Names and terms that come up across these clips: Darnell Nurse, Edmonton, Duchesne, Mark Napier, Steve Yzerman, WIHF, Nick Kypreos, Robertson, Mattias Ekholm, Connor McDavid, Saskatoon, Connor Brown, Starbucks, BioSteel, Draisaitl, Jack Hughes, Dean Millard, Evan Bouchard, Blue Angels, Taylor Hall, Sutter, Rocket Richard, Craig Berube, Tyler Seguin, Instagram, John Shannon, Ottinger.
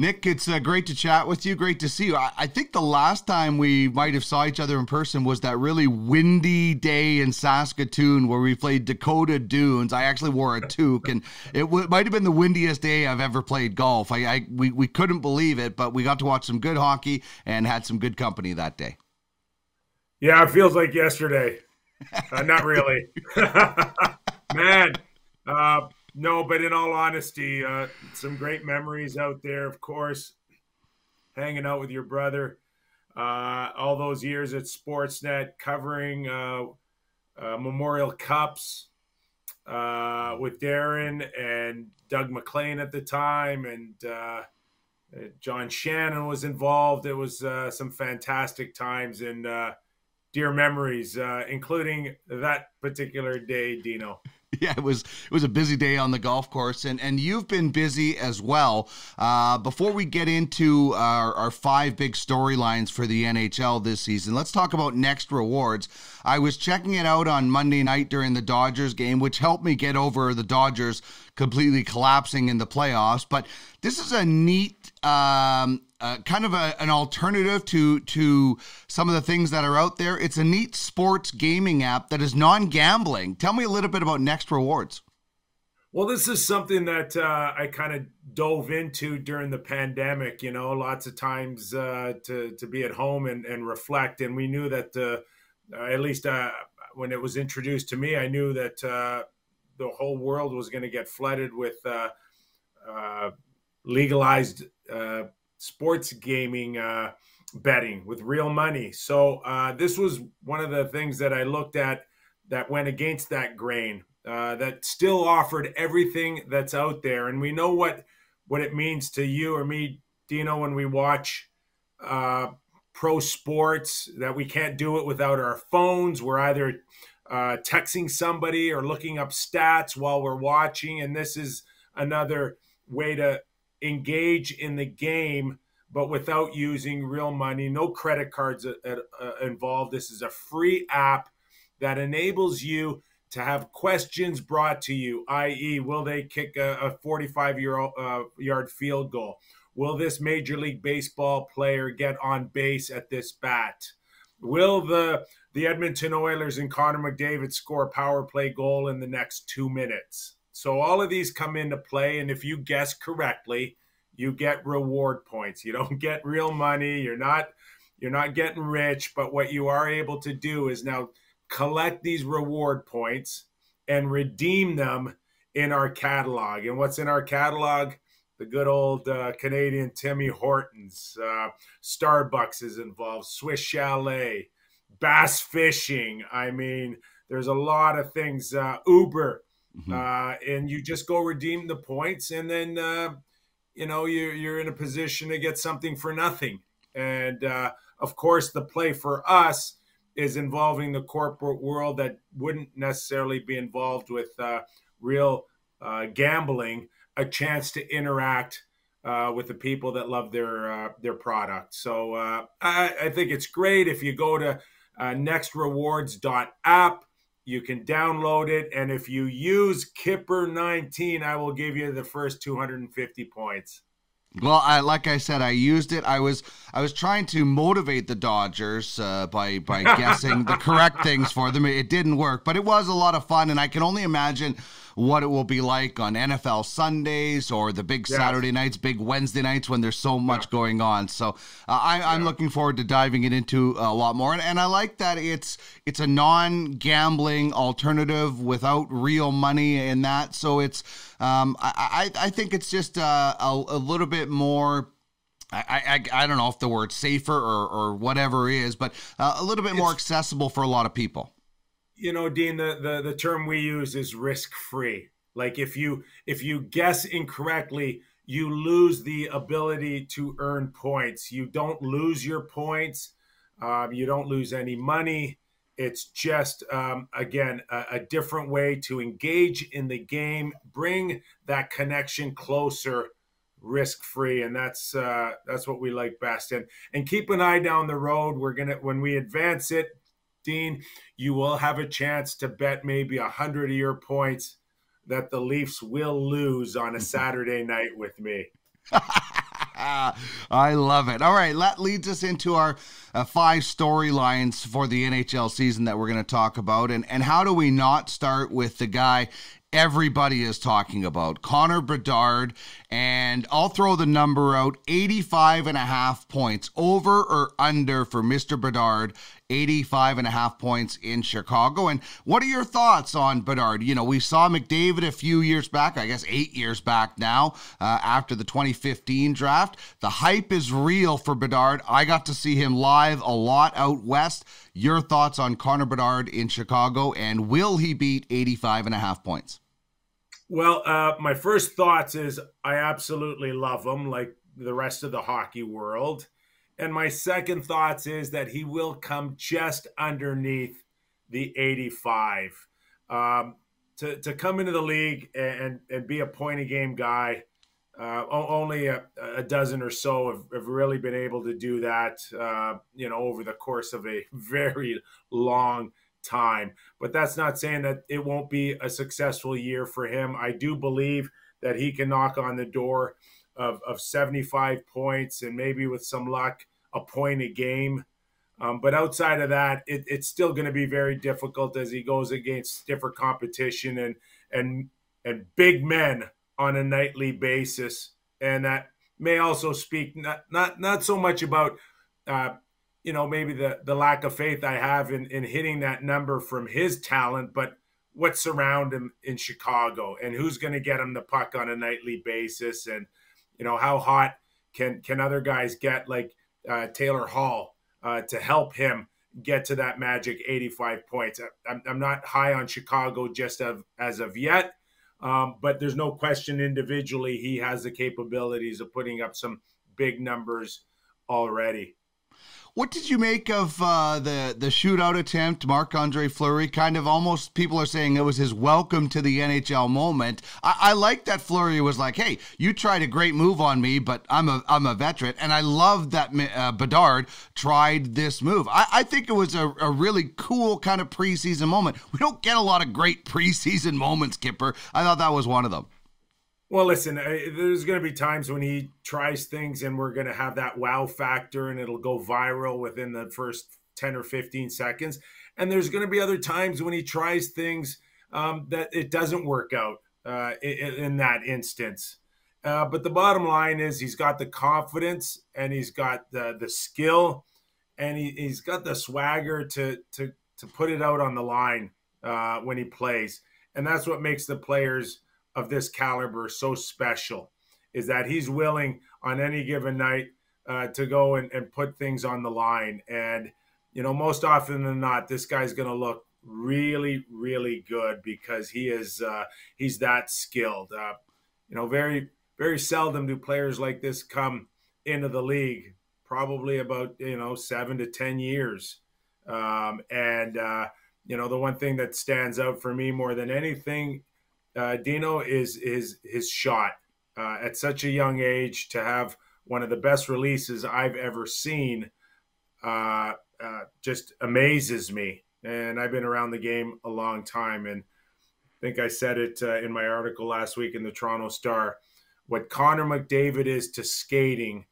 Nick, it's great to chat with you. Great to see you. I think the last time we might have saw each other in person was that really windy day in Saskatoon where we played Dakota Dunes. I actually wore a toque, and it might have been the windiest day I've ever played golf. We couldn't believe it, but we got to watch some good hockey and had some good company that day. Yeah, it feels like yesterday. Not really. Man. No, but in all honesty, some great memories out there, of course, hanging out with your brother, all those years at Sportsnet covering Memorial Cups with Darren and Doug McLean at the time, and John Shannon was involved. It was some fantastic times and dear memories, including that particular day, Dino. Yeah, it was a busy day on the golf course, and you've been busy as well. Before we get into our five big storylines for the NHL this season, let's talk about Next Rewards. I was checking it out on Monday night during the Dodgers game, which helped me get over the Dodgers completely collapsing in the playoffs. But this is a neat kind of an alternative to some of the things that are out there. It's a neat sports gaming app that is non-gambling. Tell me a little bit about Next Rewards. Well, this is something that I kind of dove into during the pandemic, you know, lots of times to be at home and reflect. And we knew that at least when it was introduced to me, I knew that the whole world was going to get flooded with legalized sports gaming betting with real money. So this was one of the things that I looked at that went against that grain, that still offered everything that's out there. And we know what it means to you or me, Dino, when we watch pro sports, that we can't do it without our phones. We're either texting somebody or looking up stats while we're watching. And this is another way to engage in the game, but without using real money, no credit cards involved. This is a free app that enables you to have questions brought to you, i.e., will they kick a 45-yard field goal? Will this Major League Baseball player get on base at this bat? Will the Edmonton Oilers and Connor McDavid score a power play goal in the next 2 minutes? So all of these come into play, and if you guess correctly, you get reward points. You don't get real money. You're not getting rich, but what you are able to do is now collect these reward points and redeem them in our catalog. And what's in our catalog? The good old Canadian Timmy Hortons. Starbucks is involved. Swiss Chalet. Bass Fishing. I mean, there's a lot of things. Uber. Mm-hmm. And you just go redeem the points, and then you know you're in a position to get something for nothing. And of course, the play for us is involving the corporate world that wouldn't necessarily be involved with real gambling. A chance to interact with the people that love their product. So I think it's great. If you go to nextrewards.app. You can download it, and if you use Kipper19, I will give you the first 250 points. Well, like I said, I used it. I was trying to motivate the Dodgers by guessing the correct things for them. It didn't work, but it was a lot of fun, and I can only imagine what it will be like on NFL Sundays or the big Saturday nights, big Wednesday nights when there's so much going on. So I'm looking forward to diving it into a lot more. And I like that it's a non-gambling alternative without real money in that. So it's I think it's just a little bit more. I don't know if the word safer or whatever is, but a little bit more accessible for a lot of people. You know, Dean, the term we use is risk-free. Like if you guess incorrectly, you lose the ability to earn points. You don't lose your points. You don't lose any money. It's just, again, a different way to engage in the game, bring that connection closer, risk-free, and that's what we like best. And keep an eye down the road. When we advance it, Dean, you will have a chance to bet maybe 100 of your points that the Leafs will lose on a Saturday night with me. I love it. All right, that leads us into our five storylines for the NHL season that we're going to talk about. And how do we not start with the guy everybody is talking about, Connor Bedard? And I'll throw the number out, 85.5 points, over or under for Mr. Bedard, 85.5 points in Chicago. And what are your thoughts on Bedard? You know, we saw McDavid a few years back, I guess 8 years back now, after the 2015 draft. The hype is real for Bedard. I got to see him live a lot out west. Your thoughts on Connor Bedard in Chicago, and will he beat 85.5 points? Well, my first thoughts is I absolutely love him, like the rest of the hockey world. And my second thoughts is that he will come just underneath the 85. To come into the league and be a point-a-game guy, only a dozen or so have really been able to do that, you know, over the course of a very long time. But that's not saying that it won't be a successful year for him. I do believe that he can knock on the door of 75 points and maybe with some luck, a point a game. But outside of that, it's still going to be very difficult as he goes against different competition and big men on a nightly basis. And that may also speak not so much about, you know, maybe the lack of faith I have in hitting that number from his talent, but what surround him in Chicago and who's going to get him the puck on a nightly basis. And, you know, how hot can other guys get, like Taylor Hall, to help him get to that magic 85 points. I'm not high on Chicago just as of yet, but there's no question individually he has the capabilities of putting up some big numbers already. What did you make of the shootout attempt, Marc-Andre Fleury? Kind of almost, people are saying it was his welcome to the NHL moment. I like that Fleury was like, hey, you tried a great move on me, but I'm a veteran. And I love that Bedard tried this move. I think it was a really cool kind of preseason moment. We don't get a lot of great preseason moments, Kipper. I thought that was one of them. Well, listen, there's going to be times when he tries things and we're going to have that wow factor and it'll go viral within the first 10 or 15 seconds. And there's going to be other times when he tries things that it doesn't work out in that instance. But the bottom line is he's got the confidence and he's got the skill and he's got the swagger to put it out on the line when he plays. And that's what makes the players of this caliber so special, is that he's willing on any given night to go and put things on the line. And, you know, most often than not, this guy's going to look really, really good because he is he's that skilled. You know, very, very seldom do players like this come into the league, probably about, you know, 7 to 10 years. You know, the one thing that stands out for me more than anything, Dino, is his shot. At such a young age to have one of the best releases I've ever seen just amazes me. And I've been around the game a long time. And I think I said it in my article last week in the Toronto Star, what Connor McDavid is to skating,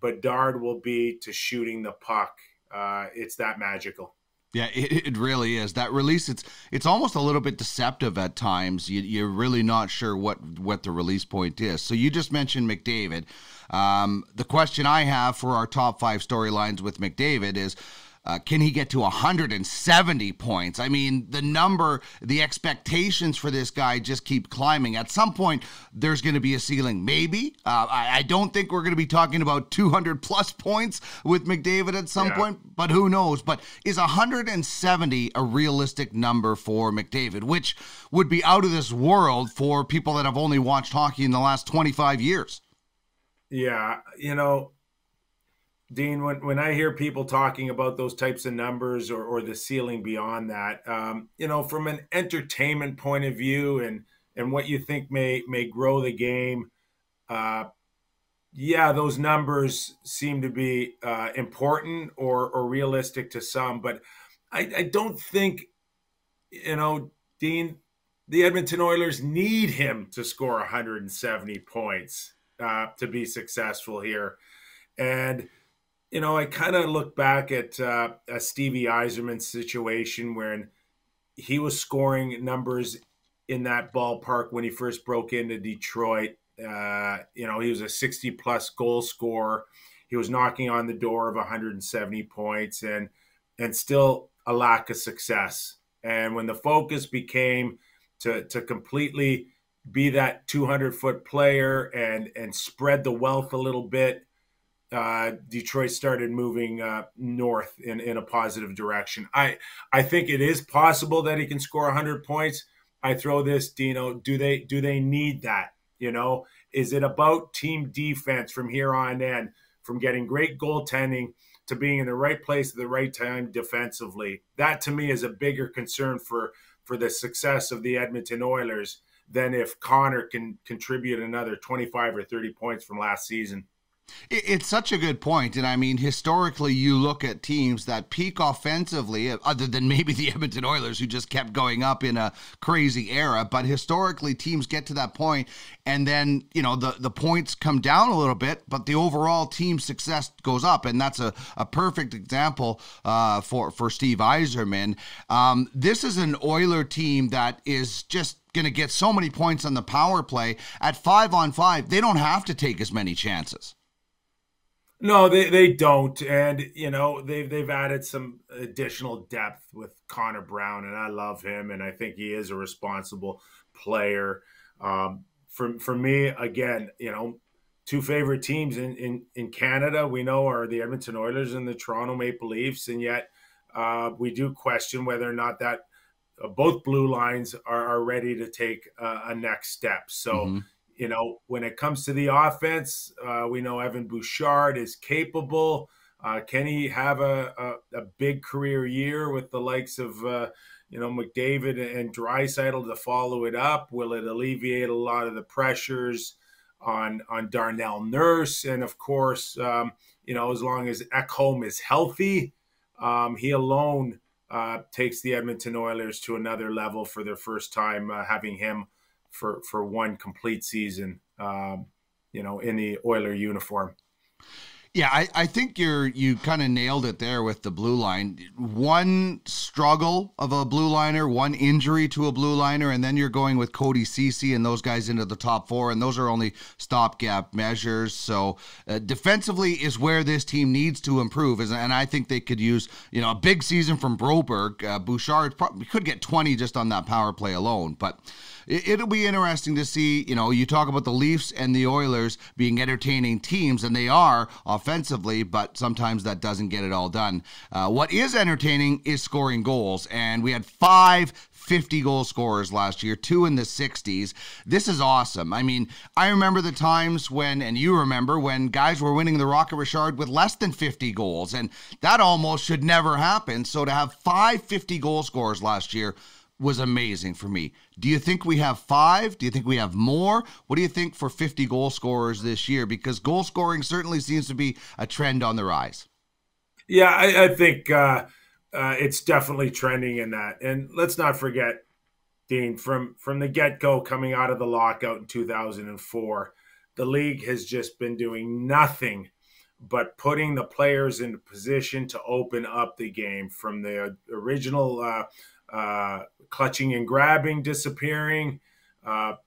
Bedard will be to shooting the puck. It's that magical. Yeah, it really is. That release, it's almost a little bit deceptive at times. You're really not sure what the release point is. So you just mentioned McDavid. The question I have for our top five storylines with McDavid is, can he get to 170 points? I mean, the expectations for this guy just keep climbing. At some point, there's going to be a ceiling, maybe. I don't think we're going to be talking about 200-plus points with McDavid at some point, but who knows? But is 170 a realistic number for McDavid, which would be out of this world for people that have only watched hockey in the last 25 years? Yeah, you know, Dean, when I hear people talking about those types of numbers or the ceiling beyond that, you know, from an entertainment point of view and what you think may grow the game, yeah, those numbers seem to be important or realistic to some. But I don't think, you know, Dean, the Edmonton Oilers need him to score 170 points. to be successful here. And, you know, I kind of look back at a Stevie Yzerman's situation when he was scoring numbers in that ballpark when he first broke into Detroit. You know, he was a 60-plus goal scorer. He was knocking on the door of 170 points and still a lack of success. And when the focus became to completely be that 200-foot player and spread the wealth a little bit, Detroit started moving north in a positive direction. I think it is possible that he can score 100 points. I throw this, Dino, do they need that? You know, is it about team defense from here on in, from getting great goaltending to being in the right place at the right time defensively? That, to me, is a bigger concern for the success of the Edmonton Oilers than if Connor can contribute another 25 or 30 points from last season. It's such a good point. And I mean, historically, you look at teams that peak offensively, other than maybe the Edmonton Oilers, who just kept going up in a crazy era. But historically, teams get to that point, and then, you know, the points come down a little bit, but the overall team success goes up. And that's a perfect example for Steve Yzerman. This is an Oiler team that is just going to get so many points on the power play. At 5-on-5, they don't have to take as many chances. No, they don't. And, you know, they've added some additional depth with Connor Brown, and I love him, and I think he is a responsible player. For me, again, you know, two favorite teams in Canada we know are the Edmonton Oilers and the Toronto Maple Leafs, and yet we do question whether or not that both blue lines are ready to take a next step. So, mm-hmm. You know, when it comes to the offense, we know Evan Bouchard is capable. Can he have a big career year with the likes of, you know, McDavid and Draisaitl to follow it up? Will it alleviate a lot of the pressures on Darnell Nurse? And, of course, you know, as long as Ekholm is healthy, he alone takes the Edmonton Oilers to another level for their first time having him for one complete season, you know, in the Oiler uniform. Yeah, I think you kind of nailed it there with the blue line. One struggle of a blue liner, one injury to a blue liner, and then you're going with Cody Ceci and those guys into the top four, and those are only stopgap measures. So defensively is where this team needs to improve, and I think they could use, you know, a big season from Broberg. Bouchard probably could get 20 just on that power play alone, but it'll be interesting to see. You know, you talk about the Leafs and the Oilers being entertaining teams, and they are offensively, but sometimes that doesn't get it all done. What is entertaining is scoring goals, and we had 5 50 goal scorers last year, 2 in the 60s. This is awesome. I mean, I remember the times when, and you remember, when guys were winning the Rocket Richard with less than 50 goals, and that almost should never happen. So to have 5 50 goal scorers last year was amazing for me. Do you think we have 5? Do you think we have more? What do you think for 50 goal scorers this year? Because goal scoring certainly seems to be a trend on the rise. Yeah, I think it's definitely trending in that. And let's not forget, Dean, from the get-go coming out of the lockout in 2004, the league has just been doing nothing but putting the players in position to open up the game, from the original clutching and grabbing disappearing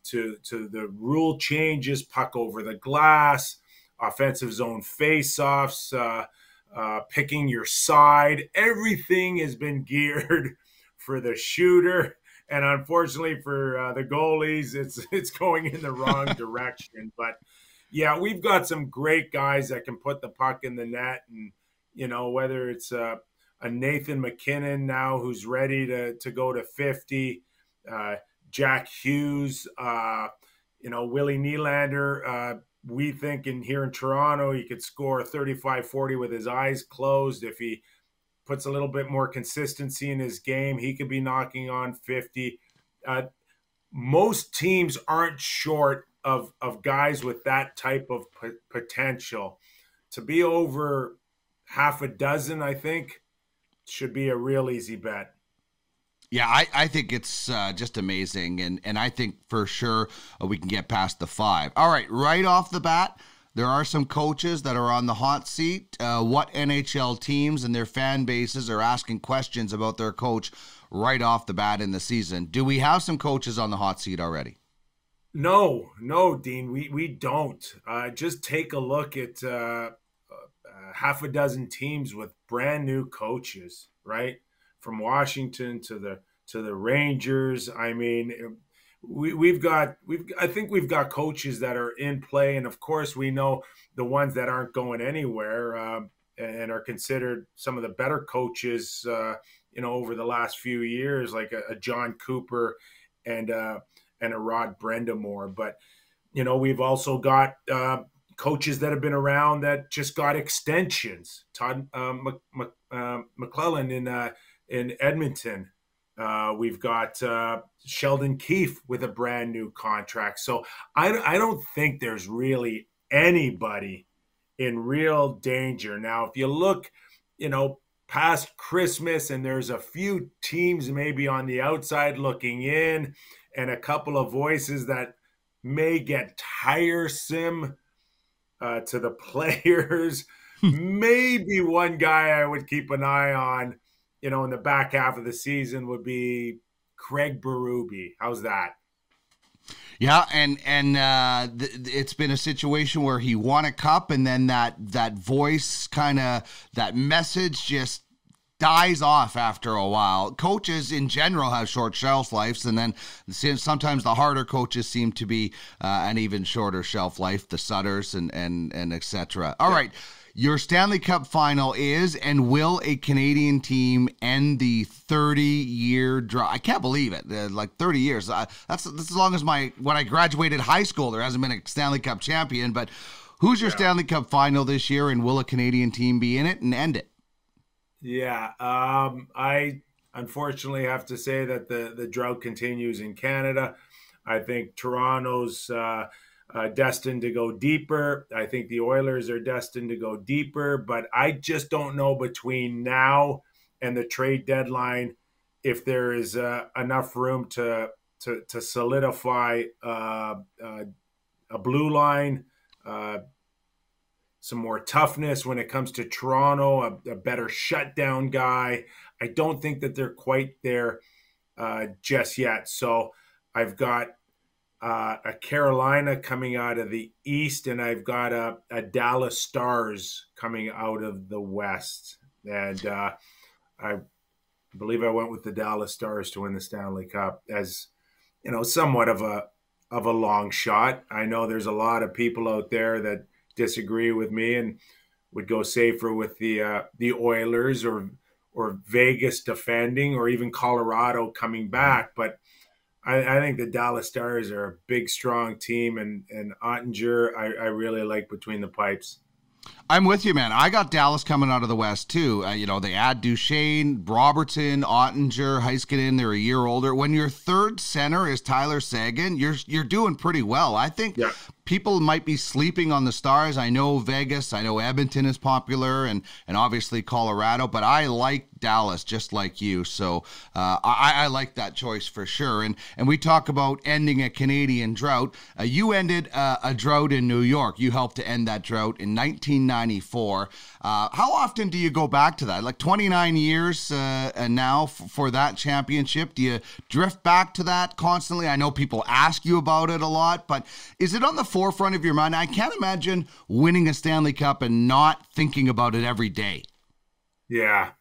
to the rule changes, puck over the glass, offensive zone face-offs, picking your side. Everything has been geared for the shooter, and unfortunately for the goalies, it's going in the wrong direction. But yeah, we've got some great guys that can put the puck in the net, and you know, whether it's a Nathan MacKinnon now, who's ready to go to 50, Jack Hughes, you know, Willie Nylander. We think here in Toronto, he could score 35-40 with his eyes closed. If he puts a little bit more consistency in his game, he could be knocking on 50. Most teams aren't short of guys with that type of potential. To be over half a dozen, I think, should be a real easy bet. Yeah, I think it's just amazing, and I think for sure we can get past the five. All right, right off the bat, there are some coaches that are on the hot seat. What NHL teams and their fan bases are asking questions about their coach right off the bat in the season? Do we have some coaches on the hot seat already? No, Dean, we don't. Just take a look at half a dozen teams with brand new coaches, right? From Washington to the Rangers. I mean, I think we've got coaches that are in play, and of course we know the ones that aren't going anywhere and are considered some of the better coaches, over the last few years, like a John Cooper and a Rod Brendamore. But we've also got coaches that have been around that just got extensions. Todd McClellan in Edmonton. We've got Sheldon Keefe with a brand new contract. So I don't think there's really anybody in real danger. Now, if you look, past Christmas, and there's a few teams maybe on the outside looking in and a couple of voices that may get tiresome to the players. Maybe one guy I would keep an eye on, in the back half of the season would be Craig Berube. How's that? Yeah, it's been a situation where he won a cup, and then that voice, kind of that message, just dies off after a while. Coaches in general have short shelf lives, and then sometimes the harder coaches seem to be an even shorter shelf life, the Sutters and et cetera. All right. Your Stanley Cup final is, and will a Canadian team end the 30-year drought? I can't believe it. 30 years. That's as long as when I graduated high school, there hasn't been a Stanley Cup champion. But who's your Stanley Cup final this year, and will a Canadian team be in it and end it? Yeah, I unfortunately have to say that the drought continues in Canada. I think Toronto's destined to go deeper. I think the Oilers are destined to go deeper, but I just don't know between now and the trade deadline if there is enough room to solidify a blue line, some more toughness when it comes to Toronto, a better shutdown guy. I don't think that they're quite there just yet. So I've got a Carolina coming out of the East, and I've got a Dallas Stars coming out of the West. And I believe I went with the Dallas Stars to win the Stanley Cup as, somewhat of a long shot. I know there's a lot of people out there that disagree with me and would go safer with the Oilers or Vegas defending, or even Colorado coming back. But I think the Dallas Stars are a big, strong team, and Ottinger, I really like between the pipes. I'm with you, man. I got Dallas coming out of the West, too. They add Duchesne, Robertson, Ottinger, Heiskanen. They're a year older. When your third center is Tyler Seguin, you're doing pretty well. I think people might be sleeping on the Stars. I know Vegas, I know Edmonton is popular, and obviously Colorado, but I like Dallas just like you. So I like that choice for sure. And we talk about ending a Canadian drought. You ended a drought in New York. You helped to end that drought in 1994. How often do you go back to that? Like 29 years now for that championship. Do you drift back to that constantly? I know people ask you about it a lot, but is it on the forefront of your mind? I can't imagine winning a Stanley Cup and not thinking about it every day. Yeah.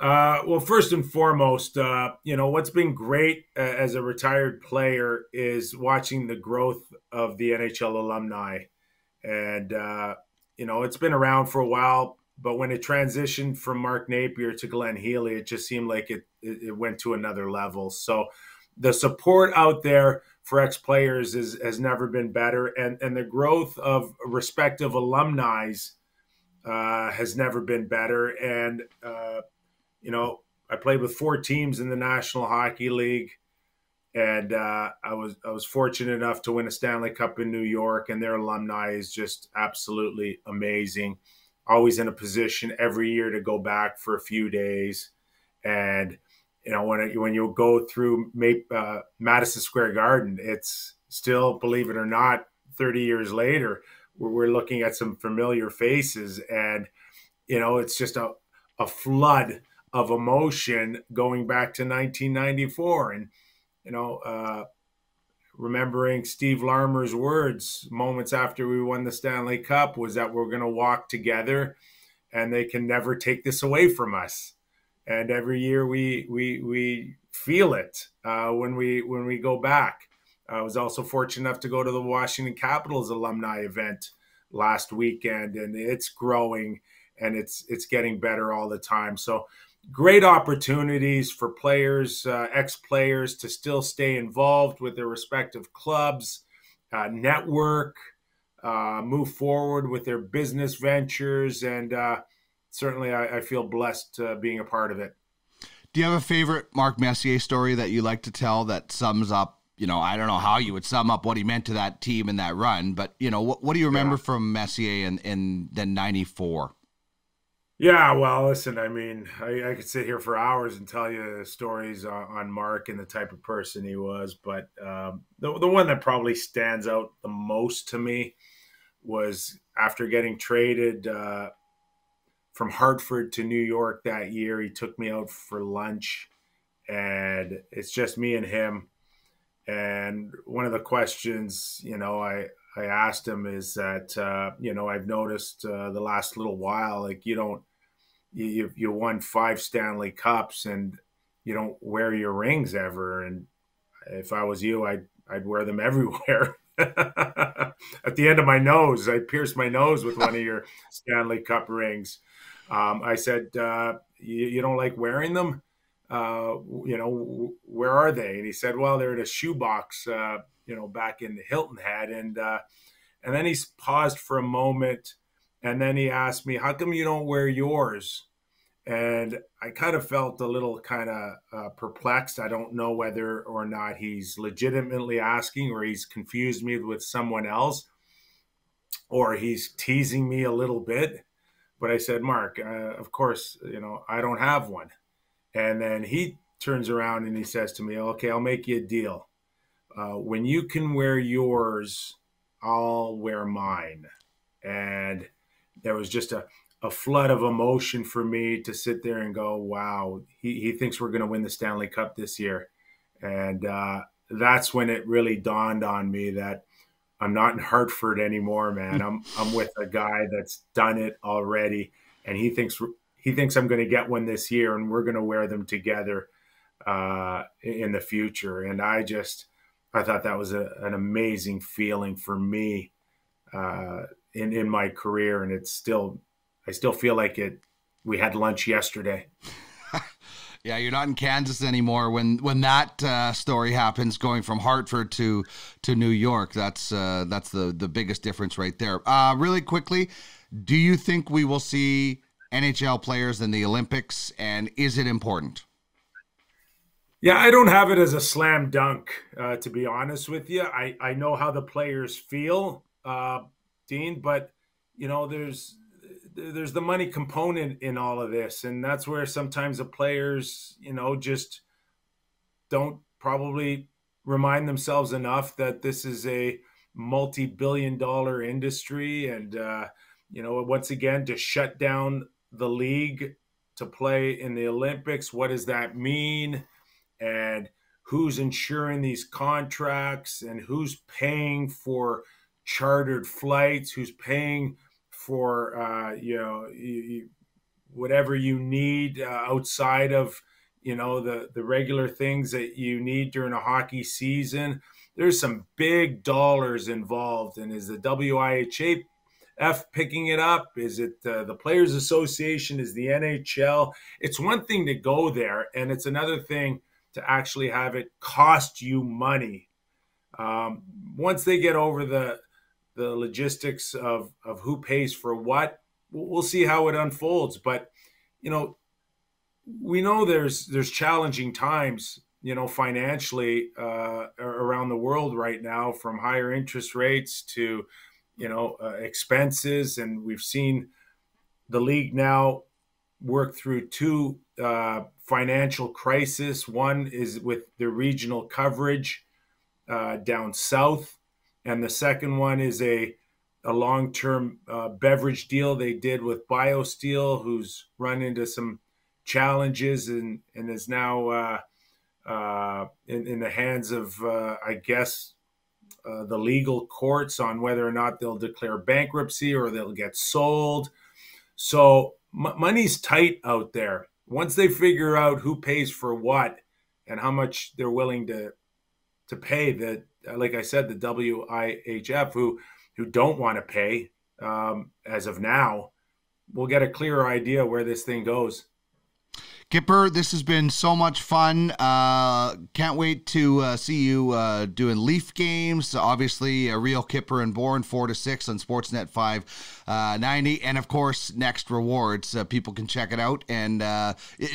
Well, first and foremost, what's been great as a retired player is watching the growth of the NHL alumni. And, it's been around for a while, but when it transitioned from Mark Napier to Glenn Healy, it just seemed like it went to another level. So the support out there for ex-players has never been better. And the growth of respective alumni has never been better. And, I played with 4 teams in the National Hockey League, and I was fortunate enough to win a Stanley Cup in New York, and their alumni is just absolutely amazing. Always in a position every year to go back for a few days and you know, when you go through Madison Square Garden, it's still, believe it or not, 30 years later, we're looking at some familiar faces. And, you know, it's just a flood of emotion going back to 1994. And, you know, remembering Steve Larmer's words moments after we won the Stanley Cup was that we're going to walk together and they can never take this away from us. And every year we feel it when we go back. I was also fortunate enough to go to the Washington Capitals alumni event last weekend, and it's growing and it's getting better all the time. So great opportunities for players, ex-players, to still stay involved with their respective clubs, network, move forward with their business ventures. And certainly I feel blessed being a part of it. Do you have a favorite Marc Messier story that you like to tell that sums up, you know, I don't know how you would sum up what he meant to that team in that run, but, you know, what do you remember from Messier in the 94? Yeah, well, listen, I mean, I could sit here for hours and tell you stories on Mark and the type of person he was, but the one that probably stands out the most to me was after getting traded from Hartford to New York that year. He took me out for lunch, and it's just me and him. And one of the questions, you know, I asked him is that, you know, I've noticed the last little while, like you won 5 Stanley Cups and you don't wear your rings ever. And if I was you, I'd wear them everywhere. At the end of my nose, I pierced my nose with one of your Stanley Cup rings. I said, you don't like wearing them? You know, where are they? And he said, well, they're in a shoebox, you know, back in the Hilton Head. And then he paused for a moment. And then he asked me, how come you don't wear yours? And I kind of felt a little perplexed. I don't know whether or not he's legitimately asking, or he's confused me with someone else, or he's teasing me a little bit. But I said, Mark, of course, you know, I don't have one. And then he turns around and he says to me, okay, I'll make you a deal. When you can wear yours, I'll wear mine. And there was just a flood of emotion for me to sit there and go, wow, he thinks we're going to win the Stanley Cup this year. And that's when it really dawned on me that I'm not in Hartford anymore, man. I'm with a guy that's done it already. And he thinks I'm going to get one this year, and we're going to wear them together in the future. And I thought that was an amazing feeling for me in my career. And I still feel like it. We had lunch yesterday. Yeah, you're not in Kansas anymore. When that story happens, going from Hartford to New York, that's the biggest difference right there. Really quickly, do you think we will see NHL players in the Olympics, and is it important? Yeah, I don't have it as a slam dunk, to be honest with you. I know how the players feel, Dean, but, you know, there's the money component in all of this, and that's where sometimes the players, you know, just don't probably remind themselves enough that this is a multi-billion-dollar industry, and, you know, once again, to shut down the league to play in the Olympics, what does that mean? And who's insuring these contracts, and who's paying for chartered flights, who's paying for, you know, whatever you need outside of, you know, the regular things that you need during a hockey season. There's some big dollars involved. And is the WIHF picking it up? Is it the Players Association? Is the NHL? It's one thing to go there, and it's another thing to actually have it cost you money. Once they get over the logistics of who pays for what, we'll see how it unfolds. But, you know, we know there's challenging times, you know, financially around the world right now, from higher interest rates to, you know, expenses. And we've seen the league now worked through two financial crises. One is with the regional coverage down south, and the second one is a long-term beverage deal they did with BioSteel, who's run into some challenges and is now in the hands of, I guess, the legal courts on whether or not they'll declare bankruptcy or they'll get sold. So money's tight out there. Once they figure out who pays for what and how much they're willing to pay, that, like I said, the WIHF, who don't want to pay as of now, we'll get a clearer idea where this thing goes. Kipper, this has been so much fun. Can't wait to see you doing Leaf games. Obviously, Real Kipper and Bourne 4 to 6 on Sportsnet 590, and of course, Next Rewards. People can check it out and,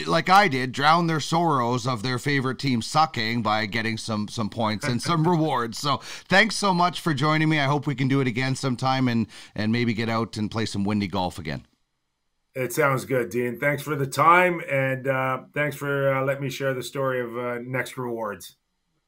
like I did, drown their sorrows of their favorite team sucking by getting some points and some rewards. So, thanks so much for joining me. I hope we can do it again sometime and maybe get out and play some windy golf again. It sounds good, Dean. Thanks for the time, and thanks for letting me share the story of Next Rewards.